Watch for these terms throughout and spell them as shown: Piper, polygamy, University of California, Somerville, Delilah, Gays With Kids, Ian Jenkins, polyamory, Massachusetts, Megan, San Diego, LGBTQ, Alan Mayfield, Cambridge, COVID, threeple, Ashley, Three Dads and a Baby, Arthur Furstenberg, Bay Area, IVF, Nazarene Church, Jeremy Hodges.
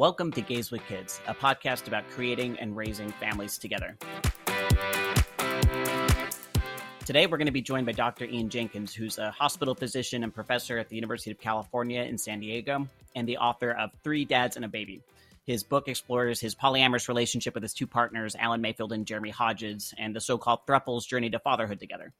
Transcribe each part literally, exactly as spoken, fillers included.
Welcome to Gays With Kids, a podcast about creating and raising families together. Today, we're going to be joined by Doctor Ian Jenkins, who's a hospital physician and professor at the University of California in San Diego, and the author of Three Dads and a Baby. His book explores his polyamorous relationship with his two partners, Alan Mayfield and Jeremy Hodges, and the so-called threeple's journey to fatherhood together.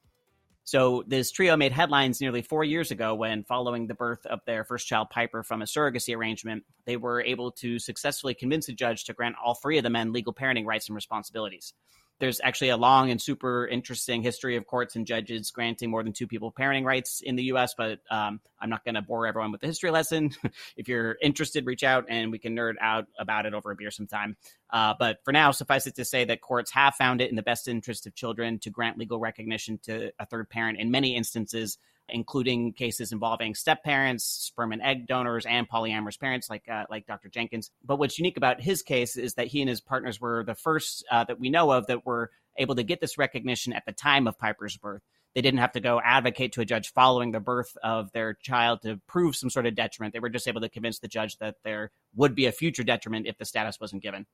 So this trio made headlines nearly four years ago when, following the birth of their first child, Piper, from a surrogacy arrangement, they were able to successfully convince a judge to grant all three of the men legal parenting rights and responsibilities. There's actually a long and super interesting history of courts and judges granting more than two people parenting rights in the U S, but um, I'm not going to bore everyone with the history lesson. If you're interested, reach out and we can nerd out about it over a beer sometime. Uh, but for now, suffice it to say that courts have found it in the best interest of children to grant legal recognition to a third parent in many instances, including cases involving step-parents, sperm and egg donors, and polyamorous parents like uh, like Doctor Jenkins. But what's unique about his case is that he and his partners were the first uh, that we know of that were able to get this recognition at the time of Piper's birth. They didn't have to go advocate to a judge following the birth of their child to prove some sort of detriment. They were just able to convince the judge that there would be a future detriment if the status wasn't given.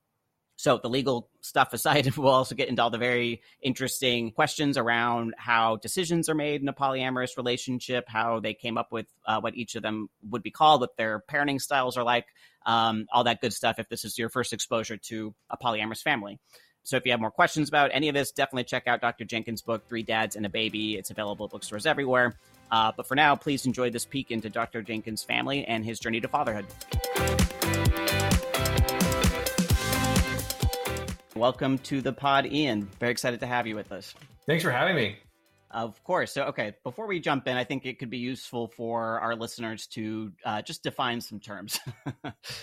So the legal stuff aside, we'll also get into all the very interesting questions around how decisions are made in a polyamorous relationship, how they came up with uh, what each of them would be called, what their parenting styles are like, um, all that good stuff if this is your first exposure to a polyamorous family. So if you have more questions about any of this, definitely check out Doctor Jenkins' book, Three Dads and a Baby. It's available at bookstores everywhere. Uh, but for now, please enjoy this peek into Doctor Jenkins' family and his journey to fatherhood. Welcome to the pod, Ian. Very excited to have you with us. Thanks for having me. Of course. So, okay, before we jump in, I think it could be useful for our listeners to uh, just define some terms.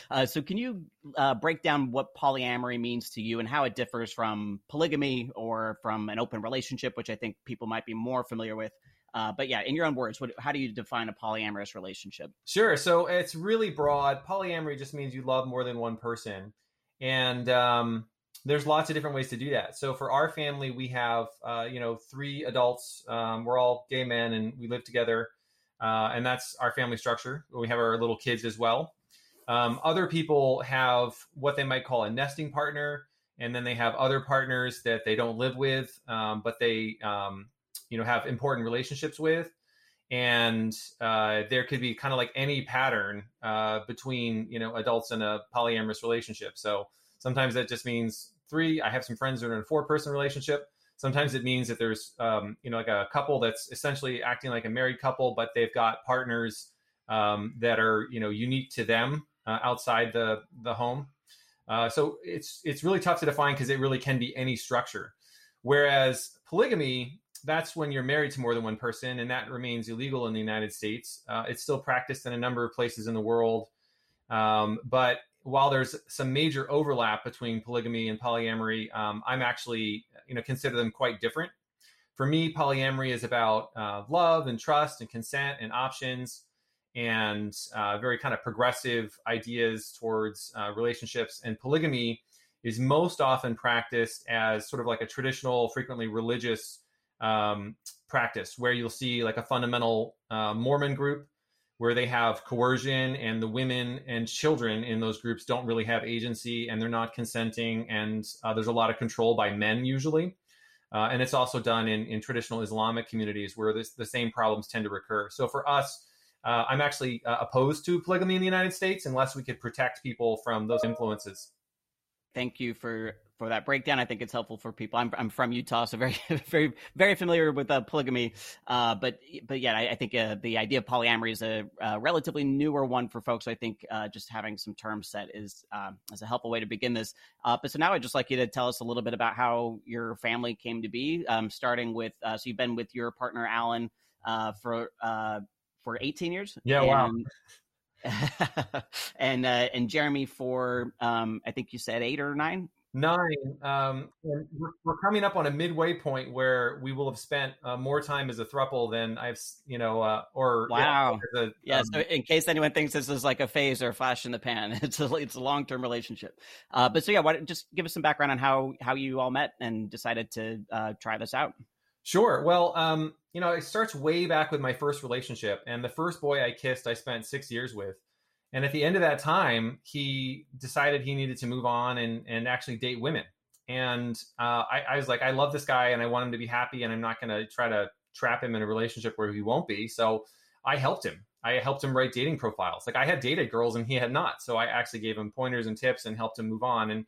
uh, so can you uh, break down what polyamory means to you and how it differs from polygamy or from an open relationship, which I think people might be more familiar with? Uh, but yeah, in your own words, what, how do you define a polyamorous relationship? Sure. So it's really broad. Polyamory just means you love more than one person. And, um, there's lots of different ways to do that. So for our family, we have, uh, you know, three adults. Um, we're all gay men and we live together. Uh, and that's our family structure. We have our little kids as well. Um, other people have what they might call a nesting partner. And then they have other partners that they don't live with, um, but they, um, you know, have important relationships with. And uh, there could be kind of like any pattern uh, between, you know, adults and a polyamorous relationship. So sometimes that just means three. I have some friends that are in a four-person relationship. Sometimes it means that there's, um, you know, like a couple that's essentially acting like a married couple, but they've got partners um, that are, you know, unique to them uh, outside the the home. Uh, so it's it's really tough to define because it really can be any structure. Whereas polygamy, that's when you're married to more than one person, and that remains illegal in the United States. Uh, it's still practiced in a number of places in the world, um, but while there's some major overlap between polygamy and polyamory, um, I'm actually, you know, consider them quite different. For me, polyamory is about uh, love and trust and consent and options and uh, very kind of progressive ideas towards uh, relationships. And polygamy is most often practiced as sort of like a traditional, frequently religious um, practice where you'll see like a fundamental uh, Mormon group where they have coercion and the women and children in those groups don't really have agency and they're not consenting. And uh, there's a lot of control by men usually. Uh, and it's also done in, in traditional Islamic communities where this, the same problems tend to recur. So for us, uh, I'm actually uh, opposed to polygamy in the United States unless we could protect people from those influences. Thank you for for that breakdown. I think it's helpful for people. I'm I'm from Utah, so very very very familiar with uh, polygamy. Uh, but but yeah, I, I think uh, the idea of polyamory is a uh, relatively newer one for folks. So I think uh, just having some terms set is um, is a helpful way to begin this. Uh, but so now I'd just like you to tell us a little bit about how your family came to be, um, starting with uh, so you've been with your partner Alan uh, for uh, for eighteen years. Yeah, and, wow. and uh, and Jeremy for um, I think you said eight or nine. Nine. Um, and we're, we're coming up on a midway point where we will have spent uh, more time as a throuple than I've, you know, uh, or wow. Yeah. A, yeah um, so in case anyone thinks this is like a phase or a flash in the pan, it's a it's a long term relationship. Uh, but so yeah, why don't, just give us some background on how how you all met and decided to uh, try this out. Sure. Well, um, you know, it starts way back with my first relationship, and the first boy I kissed, I spent six years with. And at the end of that time, he decided he needed to move on and, and actually date women. And uh, I, I was like, I love this guy and I want him to be happy, and I'm not going to try to trap him in a relationship where he won't be. So I helped him. I helped him write dating profiles. Like, I had dated girls and he had not. So I actually gave him pointers and tips and helped him move on. And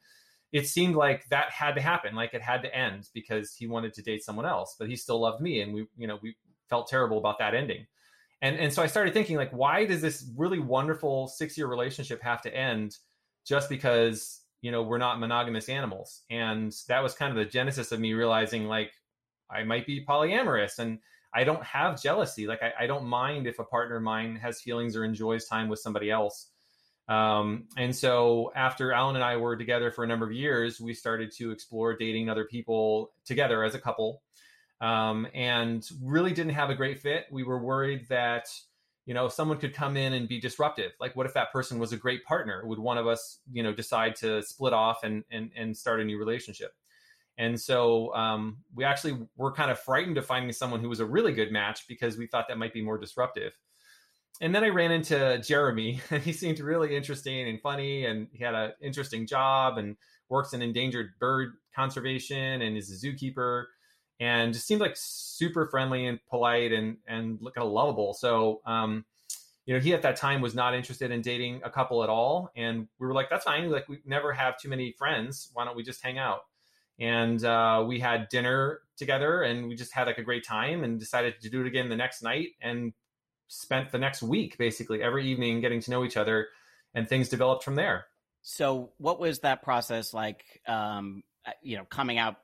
it seemed like that had to happen. Like, it had to end because he wanted to date someone else, but he still loved me. And we, you know, we felt terrible about that ending. And, and so I started thinking, like, why does this really wonderful six-year relationship have to end just because, you know, we're not monogamous animals? And that was kind of the genesis of me realizing, like, I might be polyamorous and I don't have jealousy. Like, I, I don't mind if a partner of mine has feelings or enjoys time with somebody else. Um, and so after Alan and I were together for a number of years, we started to explore dating other people together as a couple. Um, and really didn't have a great fit. We were worried that, you know, someone could come in and be disruptive. Like, what if that person was a great partner? Would one of us, you know, decide to split off and, and, and start a new relationship? And so, um, we actually were kind of frightened of finding someone who was a really good match because we thought that might be more disruptive. And then I ran into Jeremy, and he seemed really interesting and funny, and he had an interesting job and works in endangered bird conservation and is a zookeeper. And just seemed like super friendly and polite and, and kind of lovable. So, um, you know, he at that time was not interested in dating a couple at all. And we were like, that's fine. Like, we never have too many friends. Why don't we just hang out? And uh, we had dinner together and we just had like a great time and decided to do it again the next night and spent the next week, basically every evening, getting to know each other, and things developed from there. So what was that process like, um, you know, coming out?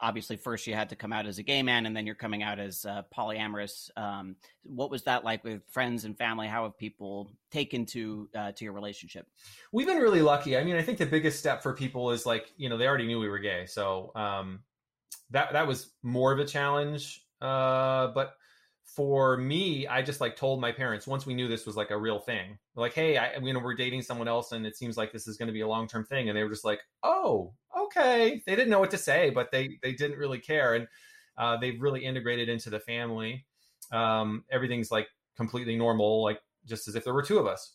Obviously, first you had to come out as a gay man, and then you're coming out as uh, polyamorous. Um, what was that like with friends and family? How have people taken to uh, to your relationship? We've been really lucky. I mean, I think the biggest step for people is, like, you know, they already knew we were gay, so um, that that was more of a challenge. Uh, but for me, I just like told my parents once we knew this was like a real thing. Like, hey, I, you know, we're dating someone else, and it seems like this is going to be a long term thing. And they were just like, oh. Okay. They didn't know what to say, but they, they didn't really care. And uh, they've really integrated into the family. Um, everything's like completely normal, like just as if there were two of us.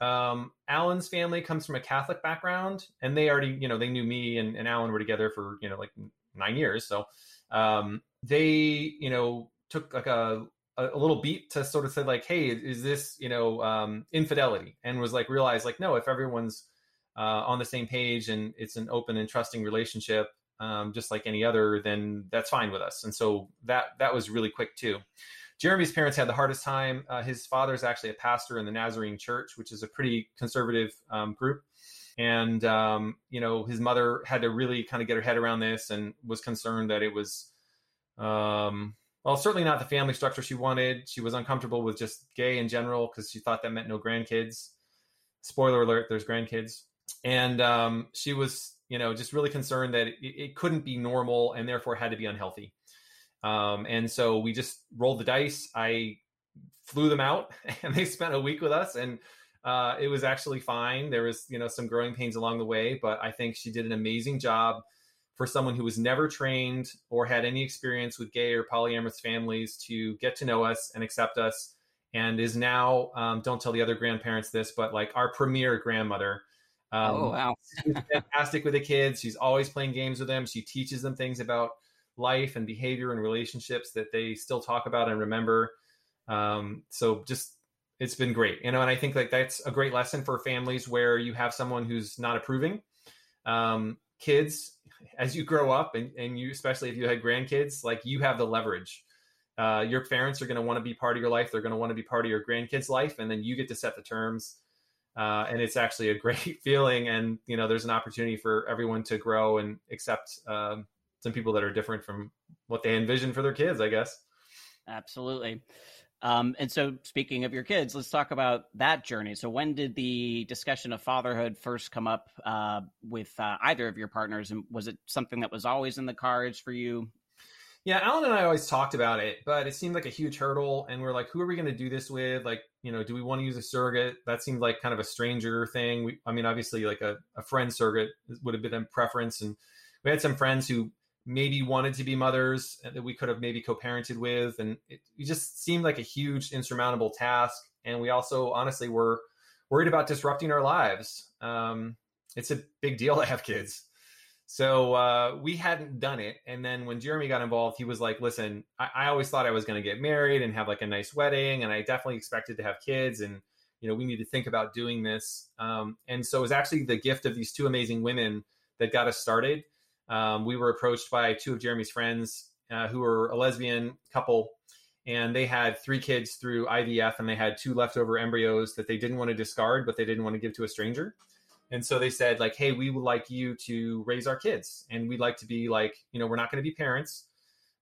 Um, Alan's family comes from a Catholic background, and they already, you know, they knew me and, and Alan were together for, you know, like nine years. So um, they, you know, took like a, a little beat to sort of say, like, hey, is this, you know, um, infidelity? And was like, realized like, no, if everyone's Uh, on the same page and it's an open and trusting relationship, um, just like any other, then that's fine with us. And so that, that was really quick too. Jeremy's parents had the hardest time. Uh, his father is actually a pastor in the Nazarene Church, which is a pretty conservative um, group. And, um, you know, his mother had to really kind of get her head around this and was concerned that it was, um, well, certainly not the family structure she wanted. She was uncomfortable with just gay in general because she thought that meant no grandkids. Spoiler alert, there's grandkids. And um, she was, you know, just really concerned that it, it couldn't be normal and therefore had to be unhealthy. Um, and so we just rolled the dice. I flew them out and they spent a week with us, and uh, it was actually fine. There was, you know, some growing pains along the way, but I think she did an amazing job for someone who was never trained or had any experience with gay or polyamorous families to get to know us and accept us, and is now, um, don't tell the other grandparents this, but like our premier grandmother. Um, oh, wow. She's fantastic with the kids. She's always playing games with them. She teaches them things about life and behavior and relationships that they still talk about and remember. Um, so just, it's been great. You know, and I think like that's a great lesson for families where you have someone who's not approving. Um, kids, as you grow up, and, and you, especially if you had grandkids, like you have the leverage. Uh, your parents are going to want to be part of your life. They're going to want to be part of your grandkids' life. And then you get to set the terms. Uh, and it's actually a great feeling. And, you know, there's an opportunity for everyone to grow and accept um, some people that are different from what they envision for their kids, I guess. Absolutely. Um, and so speaking of your kids, let's talk about that journey. So when did the discussion of fatherhood first come up uh, with uh, either of your partners? And was it something that was always in the cards for you? Yeah, Alan and I always talked about it, but it seemed like a huge hurdle. And we're like, who are we going to do this with? Like, you know, do we want to use a surrogate? That seemed like kind of a stranger thing. We, I mean, obviously, like a, a friend surrogate would have been a preference. And we had some friends who maybe wanted to be mothers that we could have maybe co-parented with. And it, it just seemed like a huge, insurmountable task. And we also, honestly, were worried about disrupting our lives. Um, it's a big deal to have kids. So uh, we hadn't done it. And then when Jeremy got involved, he was like, listen, I, I always thought I was going to get married and have like a nice wedding. And I definitely expected to have kids. And, you know, we need to think about doing this. Um, and so it was actually the gift of these two amazing women that got us started. Um, we were approached by two of Jeremy's friends uh, who were a lesbian couple. And they had three kids through I V F, and they had two leftover embryos that they didn't want to discard, but they didn't want to give to a stranger. And so they said, like, hey, we would like you to raise our kids. And we'd like to be like, you know, we're not going to be parents.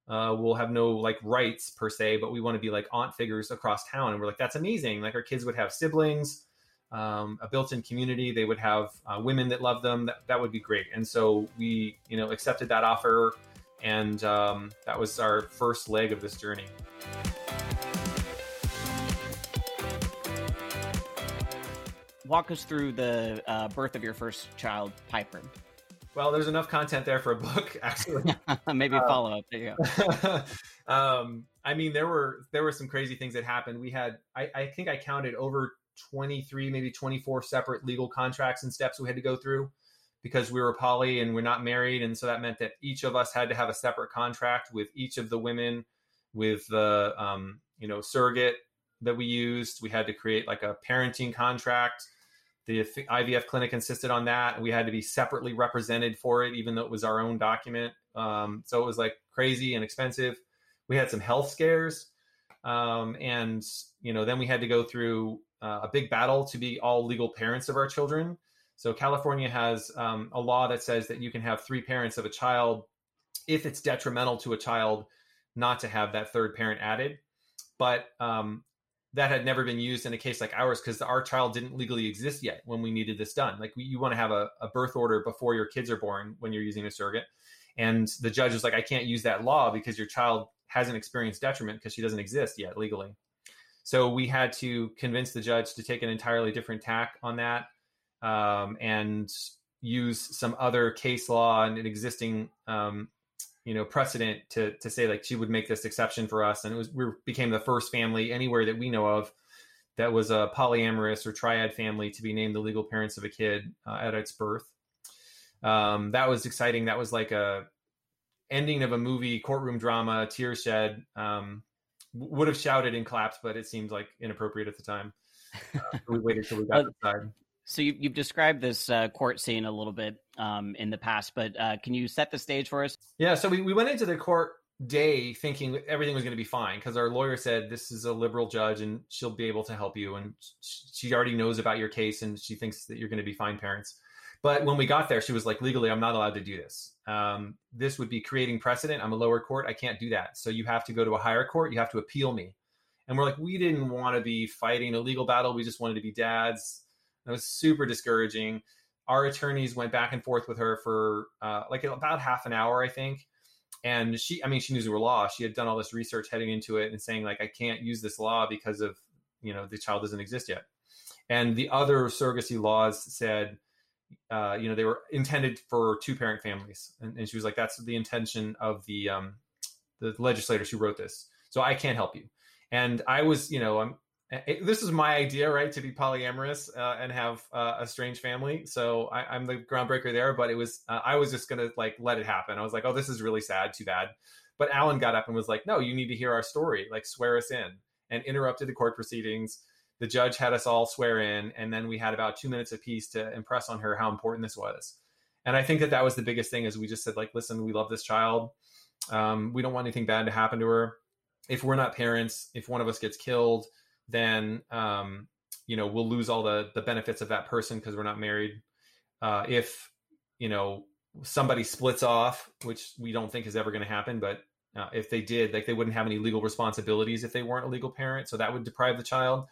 Uh, we'll have no like rights per se, but we want to be like aunt figures across town. And we're like, that's amazing. Like our kids would have siblings, um, a built-in community. They would have uh, women that love them. That, that would be great. And so we, you know, accepted that offer. And um, that was our first leg of this journey. Walk us through the uh, birth of your first child, Piper. Well, there's enough content there for a book, actually. Maybe a follow-up. There you go. um, I mean, there were there were some crazy things that happened. We had, I, I think I counted over twenty-three, maybe twenty-four separate legal contracts and steps we had to go through because we were poly and we're not married. And so that meant that each of us had to have a separate contract with each of the women, with the um, you know, surrogate that we used. We had to create like a parenting contract. The I V F clinic insisted on that. We had to be separately represented for it, even though it was our own document. Um, so it was like crazy and expensive. We had some health scares. Um, and, you know, then we had to go through uh, a big battle to be all legal parents of our children. So California has um, a law that says that you can have three parents of a child if it's detrimental to a child not to have that third parent added. But um, that had never been used in a case like ours because our child didn't legally exist yet when we needed this done. Like we, you want to have a, a birth order before your kids are born when you're using a surrogate. And the judge was like, I can't use that law because your child hasn't experienced detriment because she doesn't exist yet legally. So we had to convince the judge to take an entirely different tack on that. Um, and use some other case law and an existing, um, you know, precedent to to say like she would make this exception for us. And it was we became the first family anywhere that we know of that was a polyamorous or triad family to be named the legal parents of a kid uh, at its birth. Um, that was exciting. That was like a ending of a movie, courtroom drama, tear shed. Um, would have shouted and clapped, but it seemed like inappropriate at the time. Uh, we waited till we got inside. So you, you've described this uh, court scene a little bit um, in the past, but uh, can you set the stage for us? Yeah, so we, we went into the court day thinking everything was going to be fine because our lawyer said, this is a liberal judge and she'll be able to help you. And she already knows about your case and she thinks that you're going to be fine parents. But when we got there, she was like, legally, I'm not allowed to do this. Um, this would be creating precedent. I'm a lower court. I can't do that. So you have to go to a higher court. You have to appeal me. And we're like, we didn't want to be fighting a legal battle. We just wanted to be dads. It was super discouraging. Our attorneys went back and forth with her for uh, like about half an hour, I think. And she, I mean, she knew her law. She had done all this research heading into it and saying like, I can't use this law because of, you know, the child doesn't exist yet. And the other surrogacy laws said, uh, you know, they were intended for two parent families. And, and she was like, that's the intention of the, um, the legislators who wrote this. So I can't help you. And I was, you know, I'm, It, this is my idea, right, to be polyamorous uh, and have uh, a strange family. So I, I'm the groundbreaker there, but it was uh, I was just going to like let it happen. I was like, oh, this is really sad. Too bad. But Alan got up and was like, no, you need to hear our story, like swear us in, and interrupted the court proceedings. The judge had us all swear in. And then we had about two minutes apiece to impress on her how important this was. And I think that that was the biggest thing is we just said, like, listen, we love this child. Um, we don't want anything bad to happen to her. If we're not parents, if one of us gets killed, then, um, you know, we'll lose all the, the benefits of that person because we're not married. Uh, if, you know, somebody splits off, which we don't think is ever going to happen, but uh, if they did, like they wouldn't have any legal responsibilities if they weren't a legal parent. So that would deprive the child.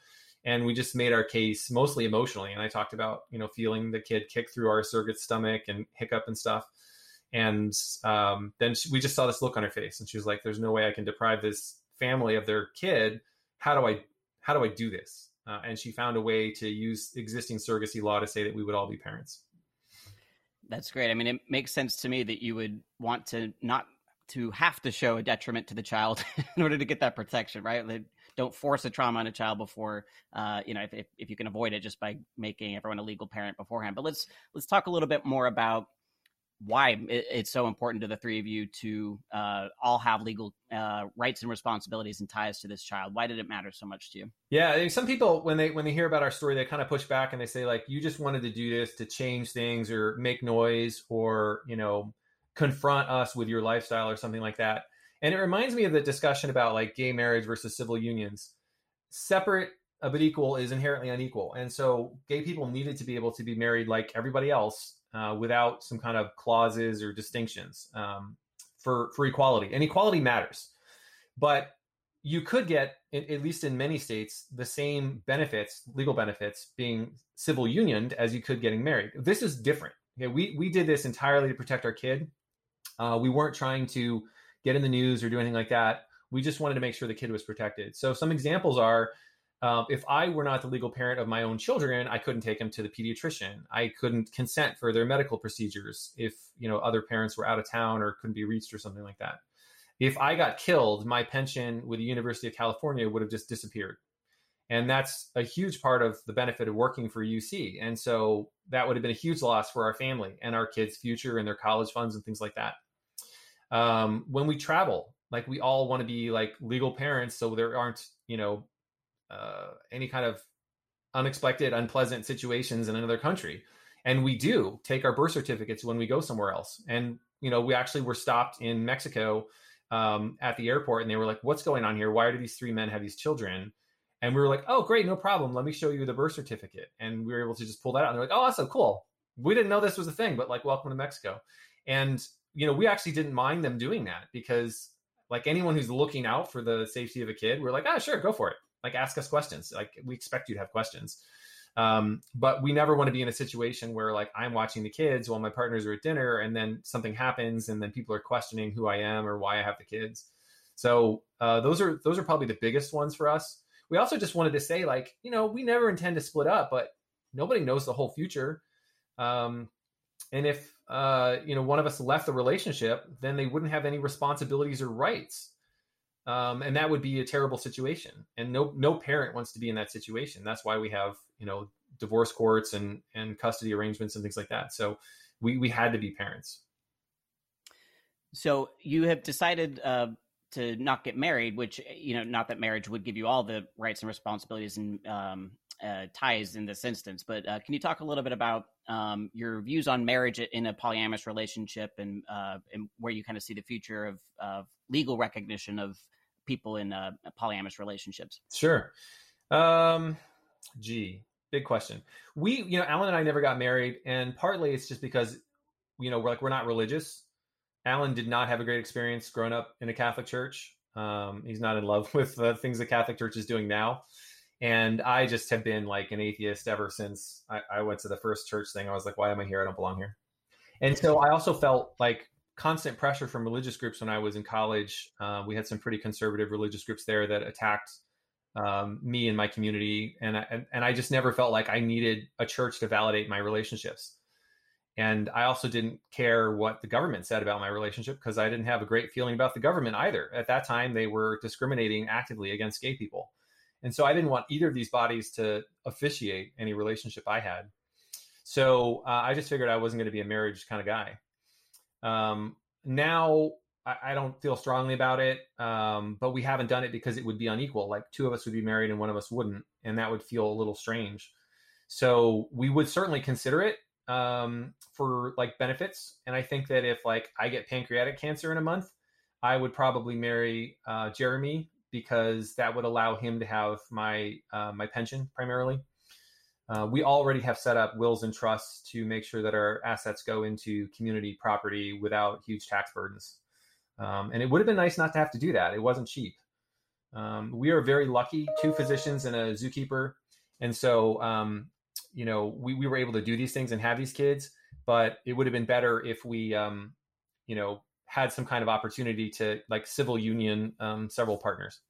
And we just made our case mostly emotionally. And I talked about, you know, feeling the kid kick through our surrogate's stomach and hiccup and stuff. And um, then she, we just saw this look on her face and she was like, there's no way I can deprive this family of their kid. How do I How do I do this? Uh, and she found a way to use existing surrogacy law to say that we would all be parents. That's great. I mean, it makes sense to me that you would want to not to have to show a detriment to the child in order to get that protection, right? Like, don't force a trauma on a child before, uh, you know, if, if, if you can avoid it just by making everyone a legal parent beforehand. But let's, let's talk a little bit more about why it's so important to the three of you to uh, all have legal uh, rights and responsibilities and ties to this child. Why did it matter so much to you? Yeah. I mean, some people, when they, when they hear about our story, they kind of push back and they say, like, you just wanted to do this to change things or make noise or, you know, confront us with your lifestyle or something like that. And it reminds me of the discussion about like gay marriage versus civil unions. Separate but equal is inherently unequal. And so gay people needed to be able to be married like everybody else, Uh, without some kind of clauses or distinctions um, for, for equality. And equality matters. But you could get, at least in many states, the same benefits, legal benefits, being civil unioned as you could getting married. This is different. Okay, we, we did this entirely to protect our kid. Uh, we weren't trying to get in the news or do anything like that. We just wanted to make sure the kid was protected. So some examples are, Uh, if I were not the legal parent of my own children, I couldn't take them to the pediatrician. I couldn't consent for their medical procedures if, you know, other parents were out of town or couldn't be reached or something like that. If I got killed, my pension with the University of California would have just disappeared. And that's a huge part of the benefit of working for U C. And so that would have been a huge loss for our family and our kids' future and their college funds and things like that. Um, when we travel, like, we all want to be like legal parents, so there aren't, you know, Uh, any kind of unexpected, unpleasant situations in another country. And we do take our birth certificates when we go somewhere else. And, you know, we actually were stopped in Mexico um, at the airport, and they were like, what's going on here? Why do these three men have these children? And we were like, oh, great, no problem. Let me show you the birth certificate. And we were able to just pull that out. And they're like, oh, that's so cool. We didn't know this was a thing, but like, welcome to Mexico. And, you know, we actually didn't mind them doing that because, like, anyone who's looking out for the safety of a kid, we're like, ah, sure, go for it. Like, ask us questions. Like, we expect you to have questions. Um, but we never want to be in a situation where, like, I'm watching the kids while my partners are at dinner, and then something happens, and then people are questioning who I am or why I have the kids. So uh, those are, those are probably the biggest ones for us. We also just wanted to say, like, you know, we never intend to split up, but nobody knows the whole future. Um, and if, uh, you know, one of us left the relationship, then they wouldn't have any responsibilities or rights. Um, and that would be a terrible situation. And no, no parent wants to be in that situation. That's why we have, you know, divorce courts and, and custody arrangements and things like that. So we, we had to be parents. So you have decided uh, to not get married, which, you know, not that marriage would give you all the rights and responsibilities and um, uh, ties in this instance, but uh, can you talk a little bit about um, your views on marriage in a polyamorous relationship and, uh, and where you kind of see the future of, of legal recognition of people in uh, polyamorous relationships? Sure. Um, gee, big question. We, you know, Alan and I never got married, and partly it's just because, you know, we're like, we're not religious. Alan did not have a great experience growing up in a Catholic church. Um, he's not in love with the things the Catholic church is doing now. And I just have been like an atheist ever since I, I went to the first church thing. I was like, why am I here? I don't belong here. And so I also felt like constant pressure from religious groups when I was in college. Uh, we had some pretty conservative religious groups there that attacked um, me and my community. And I, and, and I just never felt like I needed a church to validate my relationships. And I also didn't care what the government said about my relationship because I didn't have a great feeling about the government either. At that time, they were discriminating actively against gay people. And so I didn't want either of these bodies to officiate any relationship I had. So uh, I just figured I wasn't going to be a marriage kind of guy. Um, now I, I don't feel strongly about it. Um, but we haven't done it because it would be unequal. Like, two of us would be married and one of us wouldn't, and that would feel a little strange. So we would certainly consider it, um, for like benefits. And I think that if like I get pancreatic cancer in a month, I would probably marry, uh, Jeremy, because that would allow him to have my, uh, my pension primarily. Uh, we already have set up wills and trusts to make sure that our assets go into community property without huge tax burdens. Um, and it would have been nice not to have to do that. It wasn't cheap. Um, we are very lucky, two physicians and a zookeeper. And so, um, you know, we, we were able to do these things and have these kids, but it would have been better if we, um, you know, had some kind of opportunity to like civil union, um, several partners.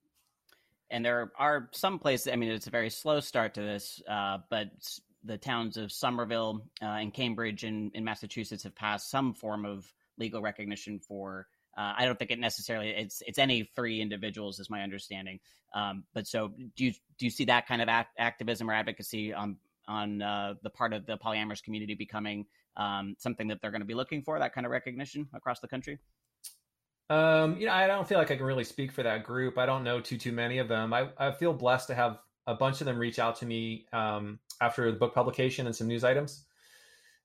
And there are some places, I mean, it's a very slow start to this, uh, but the towns of Somerville uh, and Cambridge in, in Massachusetts have passed some form of legal recognition for Uh, I don't think it necessarily it's it's any three individuals, is my understanding. Um, but so do you do you see that kind of act, activism or advocacy on on uh, the part of the polyamorous community becoming um, something that they're going to be looking for, that kind of recognition across the country? Um, you know, I don't feel like I can really speak for that group. I don't know too too many of them. I, I feel blessed to have a bunch of them reach out to me um, after the book publication and some news items.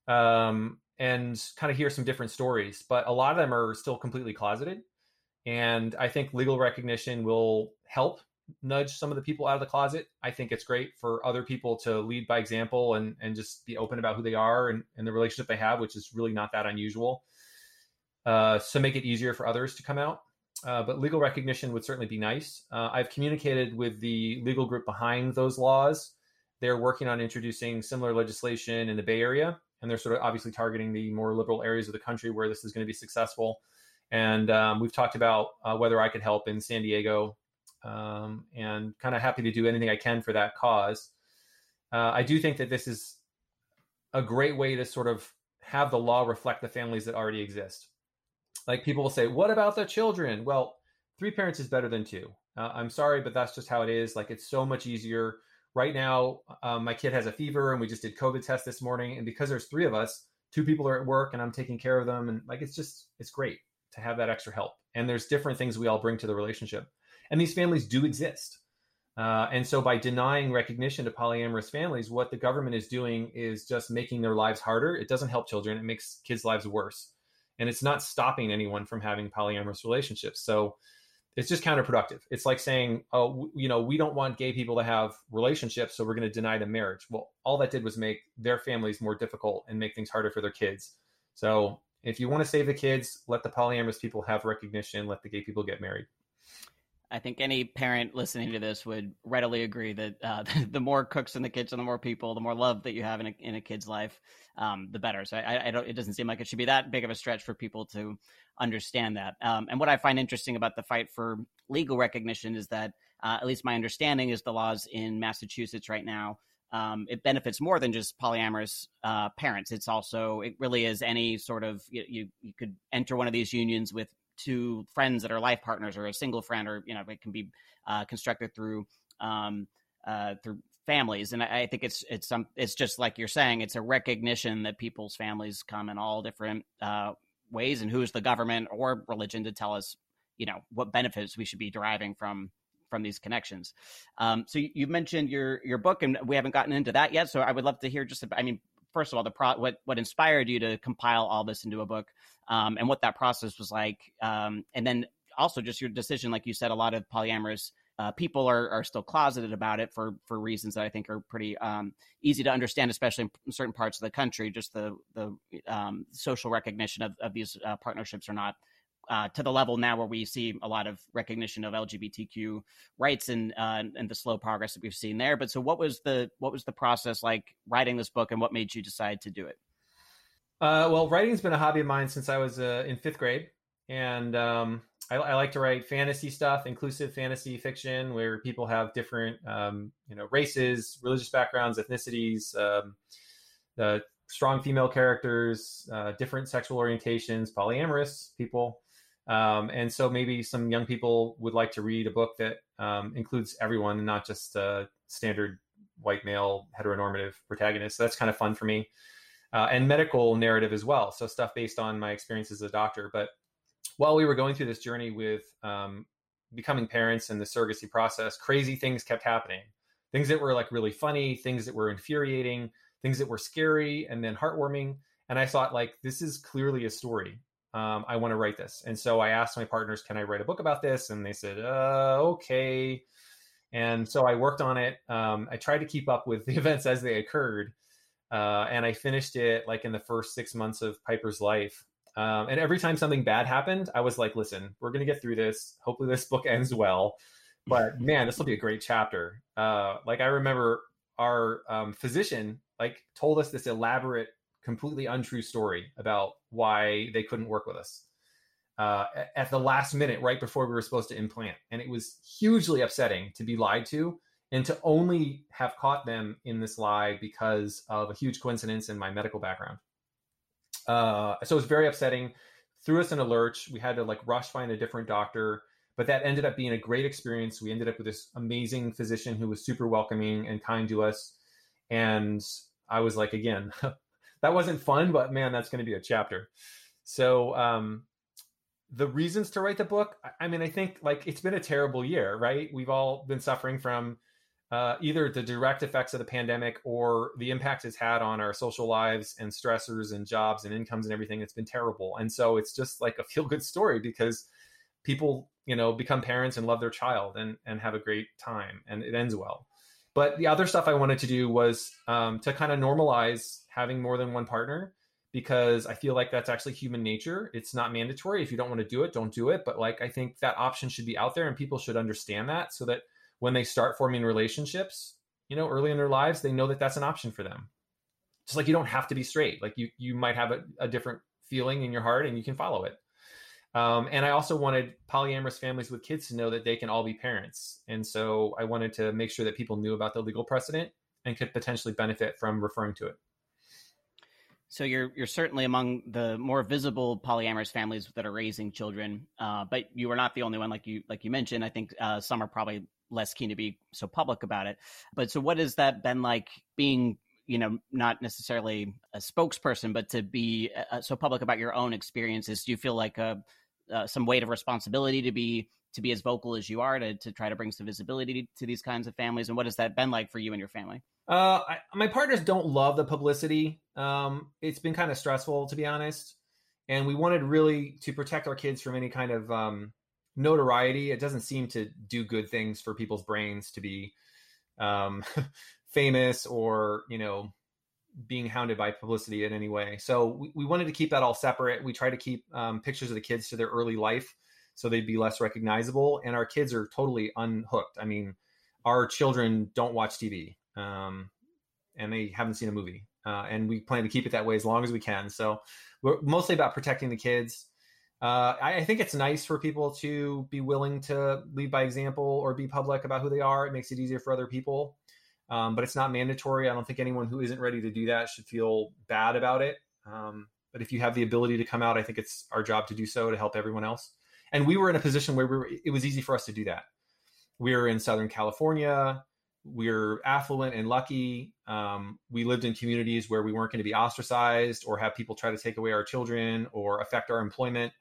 Um, and kind of hear some different stories, but a lot of them are still completely closeted. And I think legal recognition will help nudge some of the people out of the closet. I think it's great for other people to lead by example and, and just be open about who they are and, and the relationship they have, which is really not that unusual. Uh, so make it easier for others to come out. Uh, but legal recognition would certainly be nice. Uh, I've communicated with the legal group behind those laws. They're working on introducing similar legislation in the Bay Area. And they're sort of obviously targeting the more liberal areas of the country where this is going to be successful. And um, we've talked about uh, whether I could help in San Diego, um, and kind of happy to do anything I can for that cause. Uh, I do think that this is a great way to sort of have the law reflect the families that already exist. Like people will say, what about the children? Well, three parents is better than two. Uh, I'm sorry, but that's just how it is. Like it's so much easier. Right now, um, my kid has a fever and we just did COVID test this morning. And because there's three of us, two people are at work and I'm taking care of them. And like, it's just, it's great to have that extra help. And there's different things we all bring to the relationship. And these families do exist. Uh, and so by denying recognition to polyamorous families, what the government is doing is just making their lives harder. It doesn't help children. It makes kids' lives worse. And it's not stopping anyone from having polyamorous relationships. So it's just counterproductive. It's like saying, oh, you know, we don't want gay people to have relationships, so we're going to deny them marriage. Well, all that did was make their families more difficult and make things harder for their kids. So if you want to save the kids, let the polyamorous people have recognition, let the gay people get married. I think any parent listening to this would readily agree that uh, the more cooks in the kitchen, the more people, the more love that you have in a, in a kid's life, um, the better. So I, I don't, it doesn't seem like it should be that big of a stretch for people to understand that. Um, and what I find interesting about the fight for legal recognition is that, uh, at least my understanding is, the laws in Massachusetts right now, um, it benefits more than just polyamorous uh, parents. It's also, it really is any sort of, you, you, you could enter one of these unions with to friends that are life partners or a single friend, or, you know, it can be uh, constructed through um, uh, through families. And I, I think it's it's some it's just like you're saying, it's a recognition that people's families come in all different uh, ways, and who's the government or religion to tell us, you know, what benefits we should be deriving from from these connections. Um, so you, you mentioned your your book, and we haven't gotten into that yet. So I would love to hear just, I mean, first of all, the pro- what what inspired you to compile all this into a book, um, and what that process was like, um, and then also just your decision. Like you said, a lot of polyamorous uh, people are are still closeted about it for for reasons that I think are pretty um, easy to understand, especially in certain parts of the country. Just the the um, social recognition of of these uh, partnerships are not uh, to the level now where we see a lot of recognition of L G B T Q rights and, uh, and the slow progress that we've seen there. But so what was the, what was the process like writing this book, and what made you decide to do it? Uh, well, writing has been a hobby of mine since I was uh, in fifth grade. And, um, I, I like to write fantasy stuff, inclusive fantasy fiction, where people have different, um, you know, races, religious backgrounds, ethnicities, um, uh, strong female characters, uh, different sexual orientations, polyamorous people. Um, and so maybe some young people would like to read a book that um, includes everyone and not just uh, standard white male heteronormative protagonists. So that's kind of fun for me. Uh, and medical narrative as well. So stuff based on my experience as a doctor. But while we were going through this journey with um, becoming parents and the surrogacy process, crazy things kept happening. Things that were like really funny, things that were infuriating, things that were scary, and then heartwarming. And I thought, like, this is clearly a story. Um, I want to write this. And so I asked my partners, can I write a book about this? And they said, uh, okay. And so I worked on it. Um, I tried to keep up with the events as they occurred. Uh, and I finished it like in the first six months of Piper's life. Um, and every time something bad happened, I was like, listen, we're going to get through this. Hopefully this book ends well, but man, this will be a great chapter. Uh, like I remember our um, physician like told us this elaborate, completely untrue story about why they couldn't work with us uh, at the last minute, right before we were supposed to implant. And it was hugely upsetting to be lied to and to only have caught them in this lie because of a huge coincidence in my medical background. Uh, so it was very upsetting. threw us in a lurch. We had to like rush find a different doctor, but that ended up being a great experience. We ended up with this amazing physician who was super welcoming and kind to us. And I was like, again, that wasn't fun, but man, that's going to be a chapter. So um, the reasons to write the book, I mean, I think like it's been a terrible year, right? We've all been suffering from uh, either the direct effects of the pandemic or the impact it's had on our social lives and stressors and jobs and incomes and everything. It's been terrible. And so it's just like a feel-good story because people, you know, become parents and love their child and, and have a great time and it ends well. But the other stuff I wanted to do was um, to kind of normalize having more than one partner, because I feel like that's actually human nature. It's not mandatory. If you don't want to do it, don't do it. But like, I think that option should be out there and people should understand that so that when they start forming relationships, you know, early in their lives, they know that that's an option for them. Just like you don't have to be straight. Like you, you might have a, a different feeling in your heart and you can follow it. Um, and I also wanted polyamorous families with kids to know that they can all be parents. And so I wanted to make sure that people knew about the legal precedent and could potentially benefit from referring to it. So you're you're certainly among the more visible polyamorous families that are raising children, uh, but you are not the only one, like you like you mentioned. I think uh, some are probably less keen to be so public about it. But so what has that been like being, you know, not necessarily a spokesperson, but to be uh, so public about your own experiences? Do you feel like a Uh, some weight of responsibility to be to be as vocal as you are to to try to bring some visibility to these kinds of families? And what has that been like for you and your family? Uh, I, my partners don't love the publicity. Um, it's been kind of stressful, to be honest. And we wanted really to protect our kids from any kind of um, notoriety. It doesn't seem to do good things for people's brains to be um, famous or, you know, being hounded by publicity in any way. So we, we wanted to keep that all separate. We try to keep um, pictures of the kids to their early life so they'd be less recognizable. And our kids are totally unhooked. I mean, our children don't watch T V um, and they haven't seen a movie. Uh, and we plan to keep it that way as long as we can. So we're mostly about protecting the kids. Uh, I, I think it's nice for people to be willing to lead by example or be public about who they are. It makes it easier for other people. Um, but it's not mandatory. I don't think anyone who isn't ready to do that should feel bad about it. Um, but if you have the ability to come out, I think it's our job to do so to help everyone else. And we were in a position where we were, it was easy for us to do that. We were in Southern California. We're affluent and lucky. Um, we lived in communities where we weren't going to be ostracized or have people try to take away our children or affect our employment.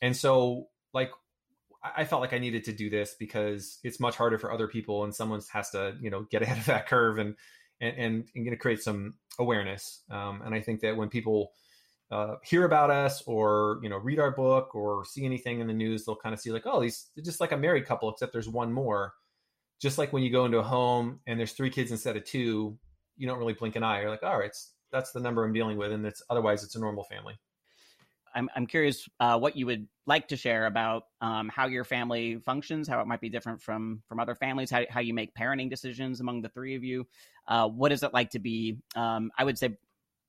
And so, like, I felt like I needed to do this because it's much harder for other people and someone has to, you know, get ahead of that curve and, and, and, and gonna create some awareness. Um, and I think that when people uh, hear about us or, you know, read our book or see anything in the news, they'll kind of see like, oh, these they're just like a married couple, except there's one more. Just like when you go into a home and there's three kids instead of two, you don't really blink an eye. You're like, all right, it's, that's the number I'm dealing with. And it's otherwise it's a normal family. I'm I'm curious uh, what you would like to share about um, how your family functions, how it might be different from from other families, how how you make parenting decisions among the three of you. Uh, what is it like to be, um, I would say,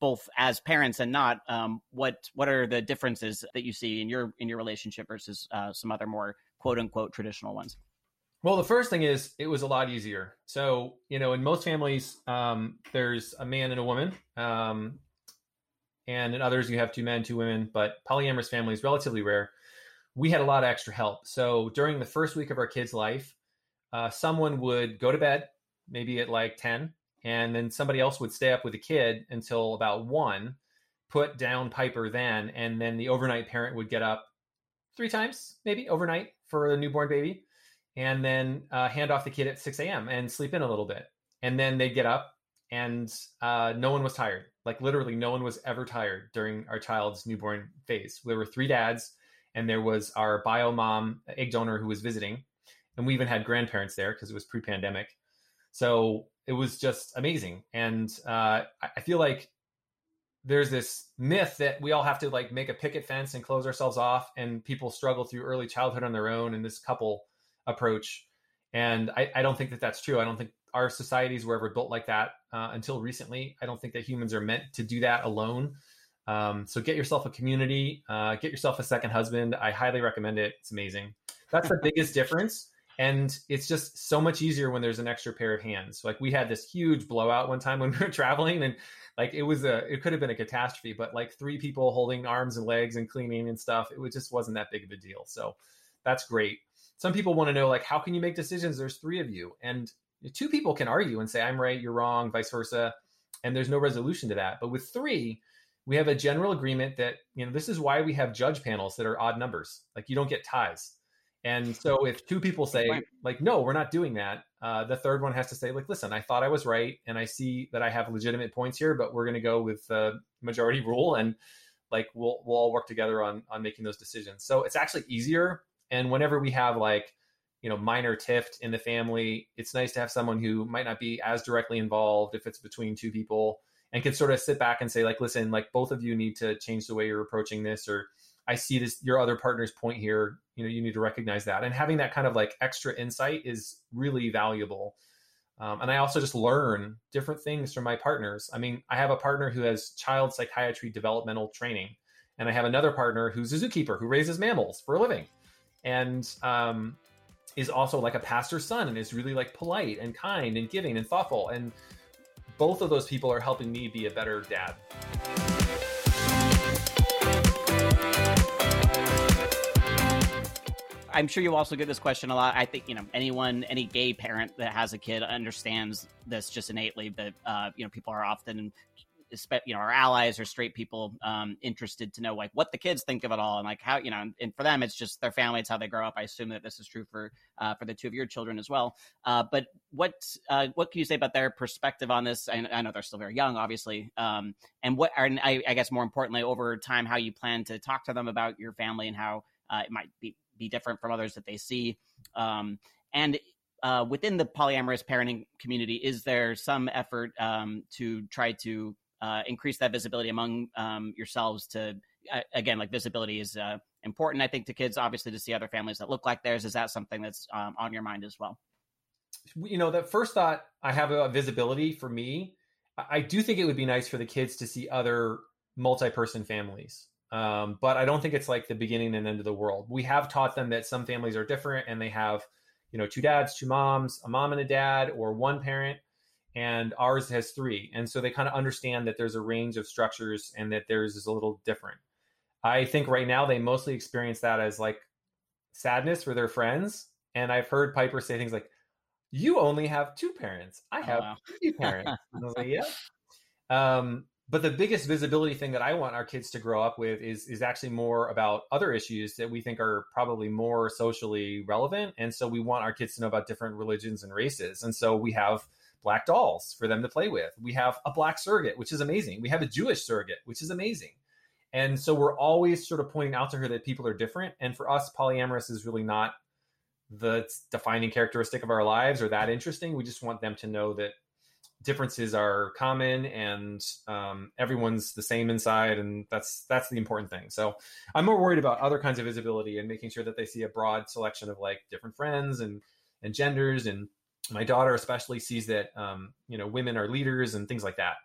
both as parents and not? Um, what what are the differences that you see in your in your relationship versus uh, some other more quote unquote traditional ones? Well, the first thing is it was a lot easier. So, you know, in most families, um, there's a man and a woman. Um And in others, you have two men, two women, but polyamorous families, relatively rare. We had a lot of extra help. So during the first week of our kids' life, uh, someone would go to bed, maybe at like ten, and then somebody else would stay up with the kid until about one, put down Piper then, and then the overnight parent would get up three times, maybe overnight for the newborn baby, and then uh, hand off the kid at six a.m. and sleep in a little bit. And then they'd get up and uh, no one was tired. Like literally no one was ever tired during our child's newborn phase. There were three dads and there was our bio mom, egg donor, who was visiting. And we even had grandparents there because it was pre-pandemic. So it was just amazing. And uh, I feel like there's this myth that we all have to like make a picket fence and close ourselves off, and people struggle through early childhood on their own in this couple approach. And I, I don't think that that's true. I don't think our societies were ever built like that uh, until recently. I don't think that humans are meant to do that alone. Um, so get yourself a community, uh, get yourself a second husband. I highly recommend it. It's amazing. That's the biggest difference. And it's just so much easier when there's an extra pair of hands. Like we had this huge blowout one time when we were traveling, and like it was a, it could have been a catastrophe, but like three people holding arms and legs and cleaning and stuff, it was, just wasn't that big of a deal. So that's great. Some people want to know, like, how can you make decisions? There's three of you, and two people can argue and say, I'm right, you're wrong, vice versa. And there's no resolution to that. But with three, we have a general agreement that, you know, this is why we have judge panels that are odd numbers. Like you don't get ties. And so if two people say like, no, we're not doing that. Uh, the third one has to say like, listen, I thought I was right. And I see that I have legitimate points here, but we're going to go with the majority rule. And like, we'll, we'll all work together on, on making those decisions. So it's actually easier. And whenever we have like, you know, minor tiff in the family, it's nice to have someone who might not be as directly involved if it's between two people and can sort of sit back and say like, listen, like both of you need to change the way you're approaching this, or I see this, your other partner's point here, you know, you need to recognize that. And having that kind of like extra insight is really valuable. Um, and I also just learn different things from my partners. I mean, I have a partner who has child psychiatry developmental training, and I have another partner who's a zookeeper who raises mammals for a living and um, is also like a pastor's son and is really like polite and kind and giving and thoughtful. And both of those people are helping me be a better dad. I'm sure you also get this question a lot. I think, you know, anyone, any gay parent that has a kid understands this just innately, but, uh, you know, people are often, you know, our allies or straight people um, interested to know, like, what the kids think of it all. And like how, you know, and for them, it's just their family. It's how they grow up. I assume that this is true for uh, for the two of your children as well. Uh, but what uh, what can you say about their perspective on this? I, I know they're still very young, obviously. Um, and what are, I, I guess, more importantly, over time, how you plan to talk to them about your family and how uh, it might be be different from others that they see. Um, and uh, within the polyamorous parenting community, is there some effort um, to try to uh, increase that visibility among um, yourselves to, uh, again, like visibility is uh, important, I think, to kids, obviously, to see other families that look like theirs. Is that something that's um, on your mind as well? You know, that first thought I have about visibility for me, I do think it would be nice for the kids to see other multi-person families. Um, but I don't think it's like the beginning and end of the world. We have taught them that some families are different and they have, you know, two dads, two moms, a mom and a dad, or one parent, and ours has three. And so they kind of understand that there's a range of structures and that theirs is a little different. I think right now they mostly experience that as like sadness for their friends. And I've heard Piper say things like, you only have two parents. I have oh, wow. three parents. And I was like, yeah. Um, But the biggest visibility thing that I want our kids to grow up with is, is actually more about other issues that we think are probably more socially relevant. And so we want our kids to know about different religions and races. And so we have black dolls for them to play with. We have a black surrogate, which is amazing. We have a Jewish surrogate, which is amazing. And so we're always sort of pointing out to her that people are different. And for us, polyamorous is really not the defining characteristic of our lives or that interesting. We just want them to know that differences are common and um, everyone's the same inside. And that's, that's the important thing. So I'm more worried about other kinds of visibility and making sure that they see a broad selection of like different friends and, and genders. And my daughter especially sees that, um, you know, women are leaders and things like that.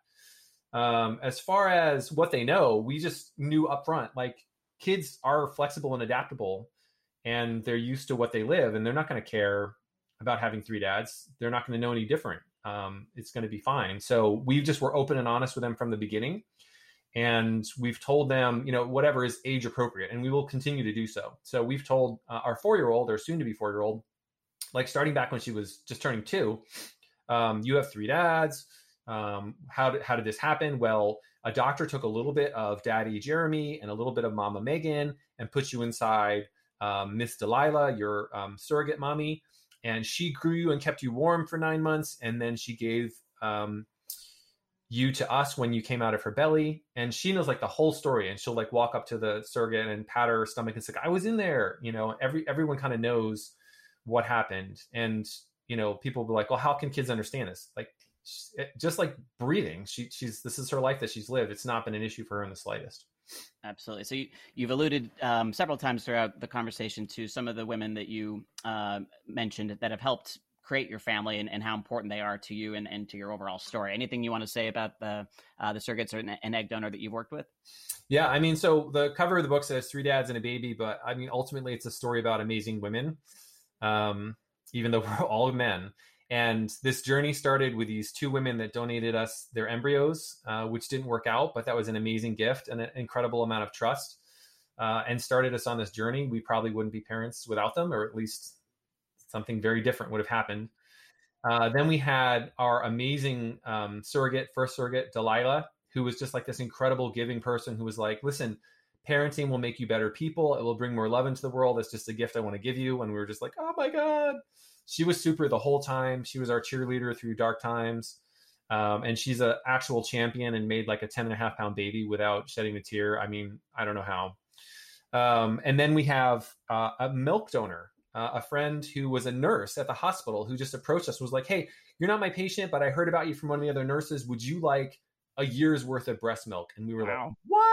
Um, as far as what they know, we just knew upfront, like kids are flexible and adaptable and they're used to what they live and they're not going to care about having three dads. They're not going to know any different. Um, it's going to be fine. So we just were open and honest with them from the beginning. And we've told them, you know, whatever is age appropriate, and we will continue to do so. So we've told uh, our four-year-old or soon to be four-year-old, like starting back when she was just turning two, um, you have three dads. Um, how did, how did this happen? Well, a doctor took a little bit of Daddy Jeremy and a little bit of Mama Megan and put you inside um, Miss Delilah, your um, surrogate mommy. And she grew you and kept you warm for nine months. And then she gave um, you to us when you came out of her belly. And she knows like the whole story. And she'll like walk up to the surrogate and pat her stomach and say, I was in there. You know, every everyone kind of knows what happened. And, you know, people will be like, well, how can kids understand this? Like, just like breathing, she, she's this is her life that she's lived. It's not been an issue for her in the slightest. Absolutely. So you, you've alluded um, several times throughout the conversation to some of the women that you uh, mentioned that have helped create your family and, and how important they are to you and, and to your overall story. Anything you want to say about the uh, the surrogates or an egg donor that you've worked with? Yeah, I mean, so the cover of the book says Three Dads and a Baby, but I mean, ultimately, it's a story about amazing women. Um, even though we're all men. And this journey started with these two women that donated us their embryos, uh, which didn't work out, but that was an amazing gift and an incredible amount of trust, uh, and started us on this journey. We probably wouldn't be parents without them, or at least something very different would have happened. Uh, then we had our amazing um, surrogate, first surrogate, Delilah, who was just like this incredible giving person who was like, listen, parenting will make you better people. It will bring more love into the world. It's just a gift I want to give you. And we were just like, oh my God. She was super the whole time. She was our cheerleader through dark times. Um, and she's an actual champion and made like a ten and a half pound baby without shedding a tear. I mean, I don't know how. Um, and then we have uh, a milk donor, uh, a friend who was a nurse at the hospital who just approached us, was like, hey, you're not my patient, but I heard about you from one of the other nurses. Would you like a year's worth of breast milk? And we were wow. like, what?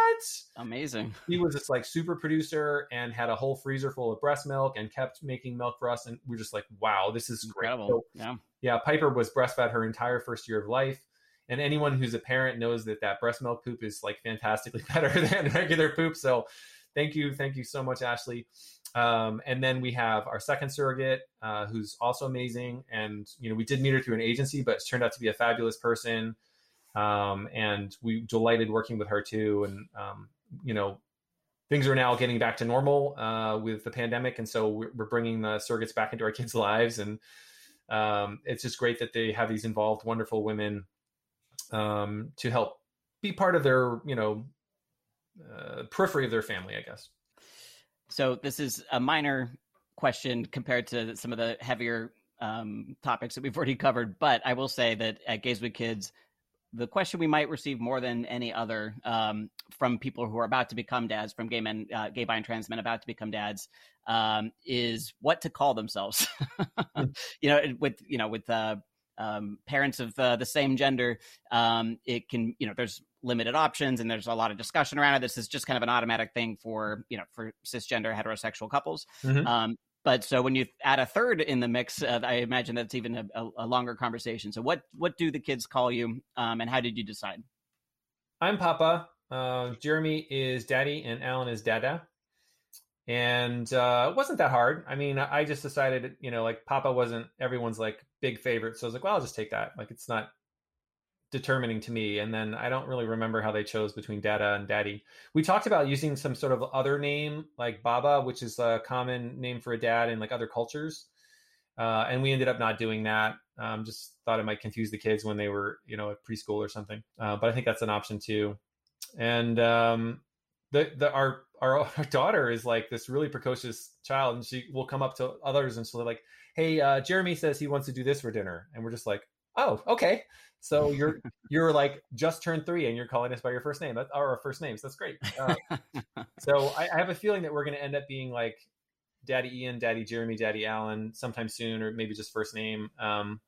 Amazing. He was just like super producer and had a whole freezer full of breast milk and kept making milk for us. And we we're just like, wow, this is incredible. Great. So, yeah. Yeah. Piper was breastfed her entire first year of life. And anyone who's a parent knows that that breast milk poop is like fantastically better than regular poop. So thank you. Thank you so much, Ashley. Um, and then we have our second surrogate, uh, who's also amazing. And, you know, we did meet her through an agency, but it turned out to be a fabulous person. Um, and we delighted working with her too. And, um, you know, things are now getting back to normal, uh, with the pandemic. And so we're, we're bringing the surrogates back into our kids' lives. And, um, it's just great that they have these involved, wonderful women, um, to help be part of their, you know, uh, periphery of their family, I guess. So this is a minor question compared to some of the heavier, um, topics that we've already covered, but I will say that at Gays with Kids, the question we might receive more than any other um, from people who are about to become dads, from gay men, uh, gay, bi, and trans men about to become dads, um, is what to call themselves. you know, with you know, with uh, um, parents of uh, the same gender, um, it can you know, there's limited options, and there's a lot of discussion around it. This is just kind of an automatic thing for you know, for cisgender heterosexual couples. Mm-hmm. Um, But so when you add a third in the mix, uh, I imagine that's even a, a, a longer conversation. So what what do the kids call you, um, and how did you decide? I'm Papa. Uh, Jeremy is Daddy, and Alan is Dada. And uh, it wasn't that hard. I mean, I just decided, you know, like Papa wasn't everyone's like big favorite. So I was like, well, I'll just take that. Like, it's not determining to me. And then I don't really remember how they chose between Dada and Daddy. We talked about using some sort of other name like Baba, which is a common name for a dad in like other cultures. Uh, and we ended up not doing that. Um, just thought it might confuse the kids when they were, you know, at preschool or something. Uh, but I think that's an option too. And um, the, the, our, our, our daughter is like this really precocious child, and she will come up to others and she'll be like, hey, uh, Jeremy says he wants to do this for dinner. And we're just like, oh, okay. So you're, you're like just turned three and you're calling us by your first name. That's our first names. That's great. Uh, so I, I have a feeling that we're going to end up being like Daddy Ian, Daddy Jeremy, Daddy Alan sometime soon, or maybe just first name. Um,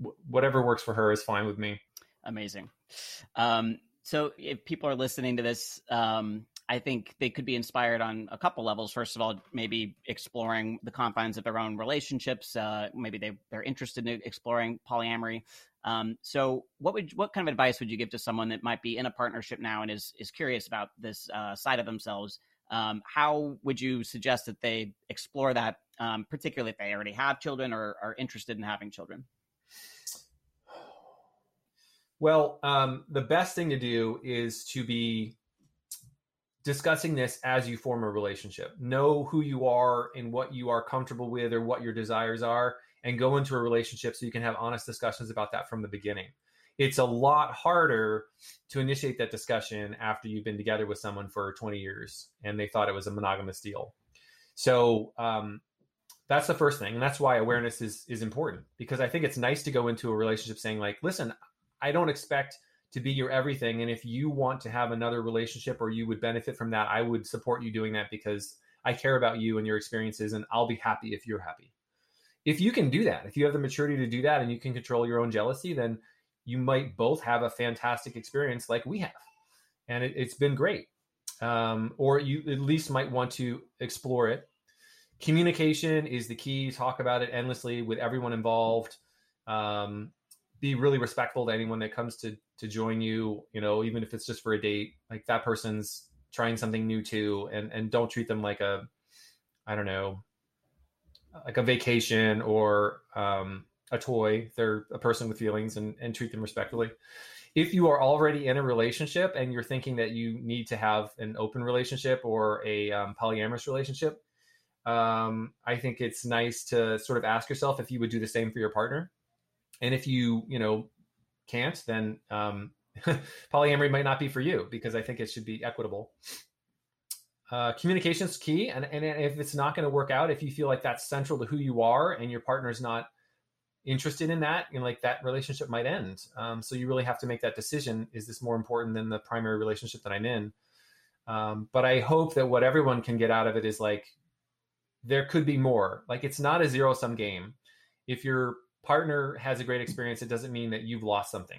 w- whatever works for her is fine with me. Amazing. Um, so if people are listening to this, um, I think they could be inspired on a couple levels. First of all, maybe exploring the confines of their own relationships. Uh, maybe they, they're interested in exploring polyamory. Um, so what would what kind of advice would you give to someone that might be in a partnership now and is is curious about this uh, side of themselves? Um, how would you suggest that they explore that, um, particularly if they already have children or are interested in having children? Well, um, the best thing to do is to be discussing this as you form a relationship. Know who you are and what you are comfortable with or what your desires are, and go into a relationship so you can have honest discussions about that from the beginning. It's a lot harder to initiate that discussion after you've been together with someone for twenty years and they thought it was a monogamous deal. So um, that's the first thing. And that's why awareness is is important, because I think it's nice to go into a relationship saying like, listen, I don't expect to be your everything. And if you want to have another relationship or you would benefit from that, I would support you doing that because I care about you and your experiences, and I'll be happy if you're happy. If you can do that, if you have the maturity to do that and you can control your own jealousy, then you might both have a fantastic experience like we have. And it, it's been great. Um, or you at least might want to explore it. Communication is the key. Talk about it endlessly with everyone involved. Um, be really respectful to anyone that comes to to join you, you know, even if it's just for a date, like that person's trying something new too. And, and don't treat them like a, I don't know, like a vacation or um, a toy. They're a person with feelings, and, and treat them respectfully. If you are already in a relationship and you're thinking that you need to have an open relationship or a um, polyamorous relationship, um, I think it's nice to sort of ask yourself if you would do the same for your partner. And if you, you know, can't, then um, polyamory might not be for you, because I think it should be equitable. Uh, communication is key. And, and if it's not going to work out, if you feel like that's central to who you are and your partner is not interested in that, and you know, like that relationship might end. Um, so you really have to make that decision. Is this more important than the primary relationship that I'm in? Um, but I hope that what everyone can get out of it is like, there could be more. Like, it's not a zero sum game. If your partner has a great experience, it doesn't mean that you've lost something.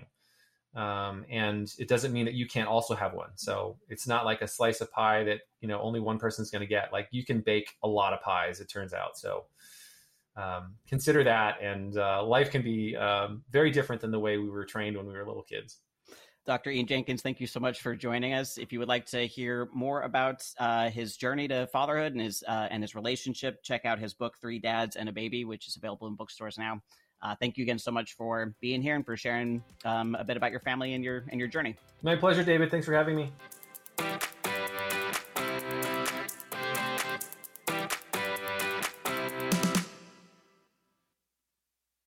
Um, and it doesn't mean that you can't also have one. So it's not like a slice of pie that, you know, only one person's going to get. Like, you can bake a lot of pies, it turns out. So, um, consider that. And, uh, life can be, um, very different than the way we were trained when we were little kids. Doctor Ian Jenkins, thank you so much for joining us. If you would like to hear more about uh, his journey to fatherhood and his, uh, and his relationship, check out his book, Three Dads and a Baby, which is available in bookstores now. Uh, thank you again so much for being here and for sharing um, a bit about your family and your and your journey. My pleasure, David. Thanks for having me.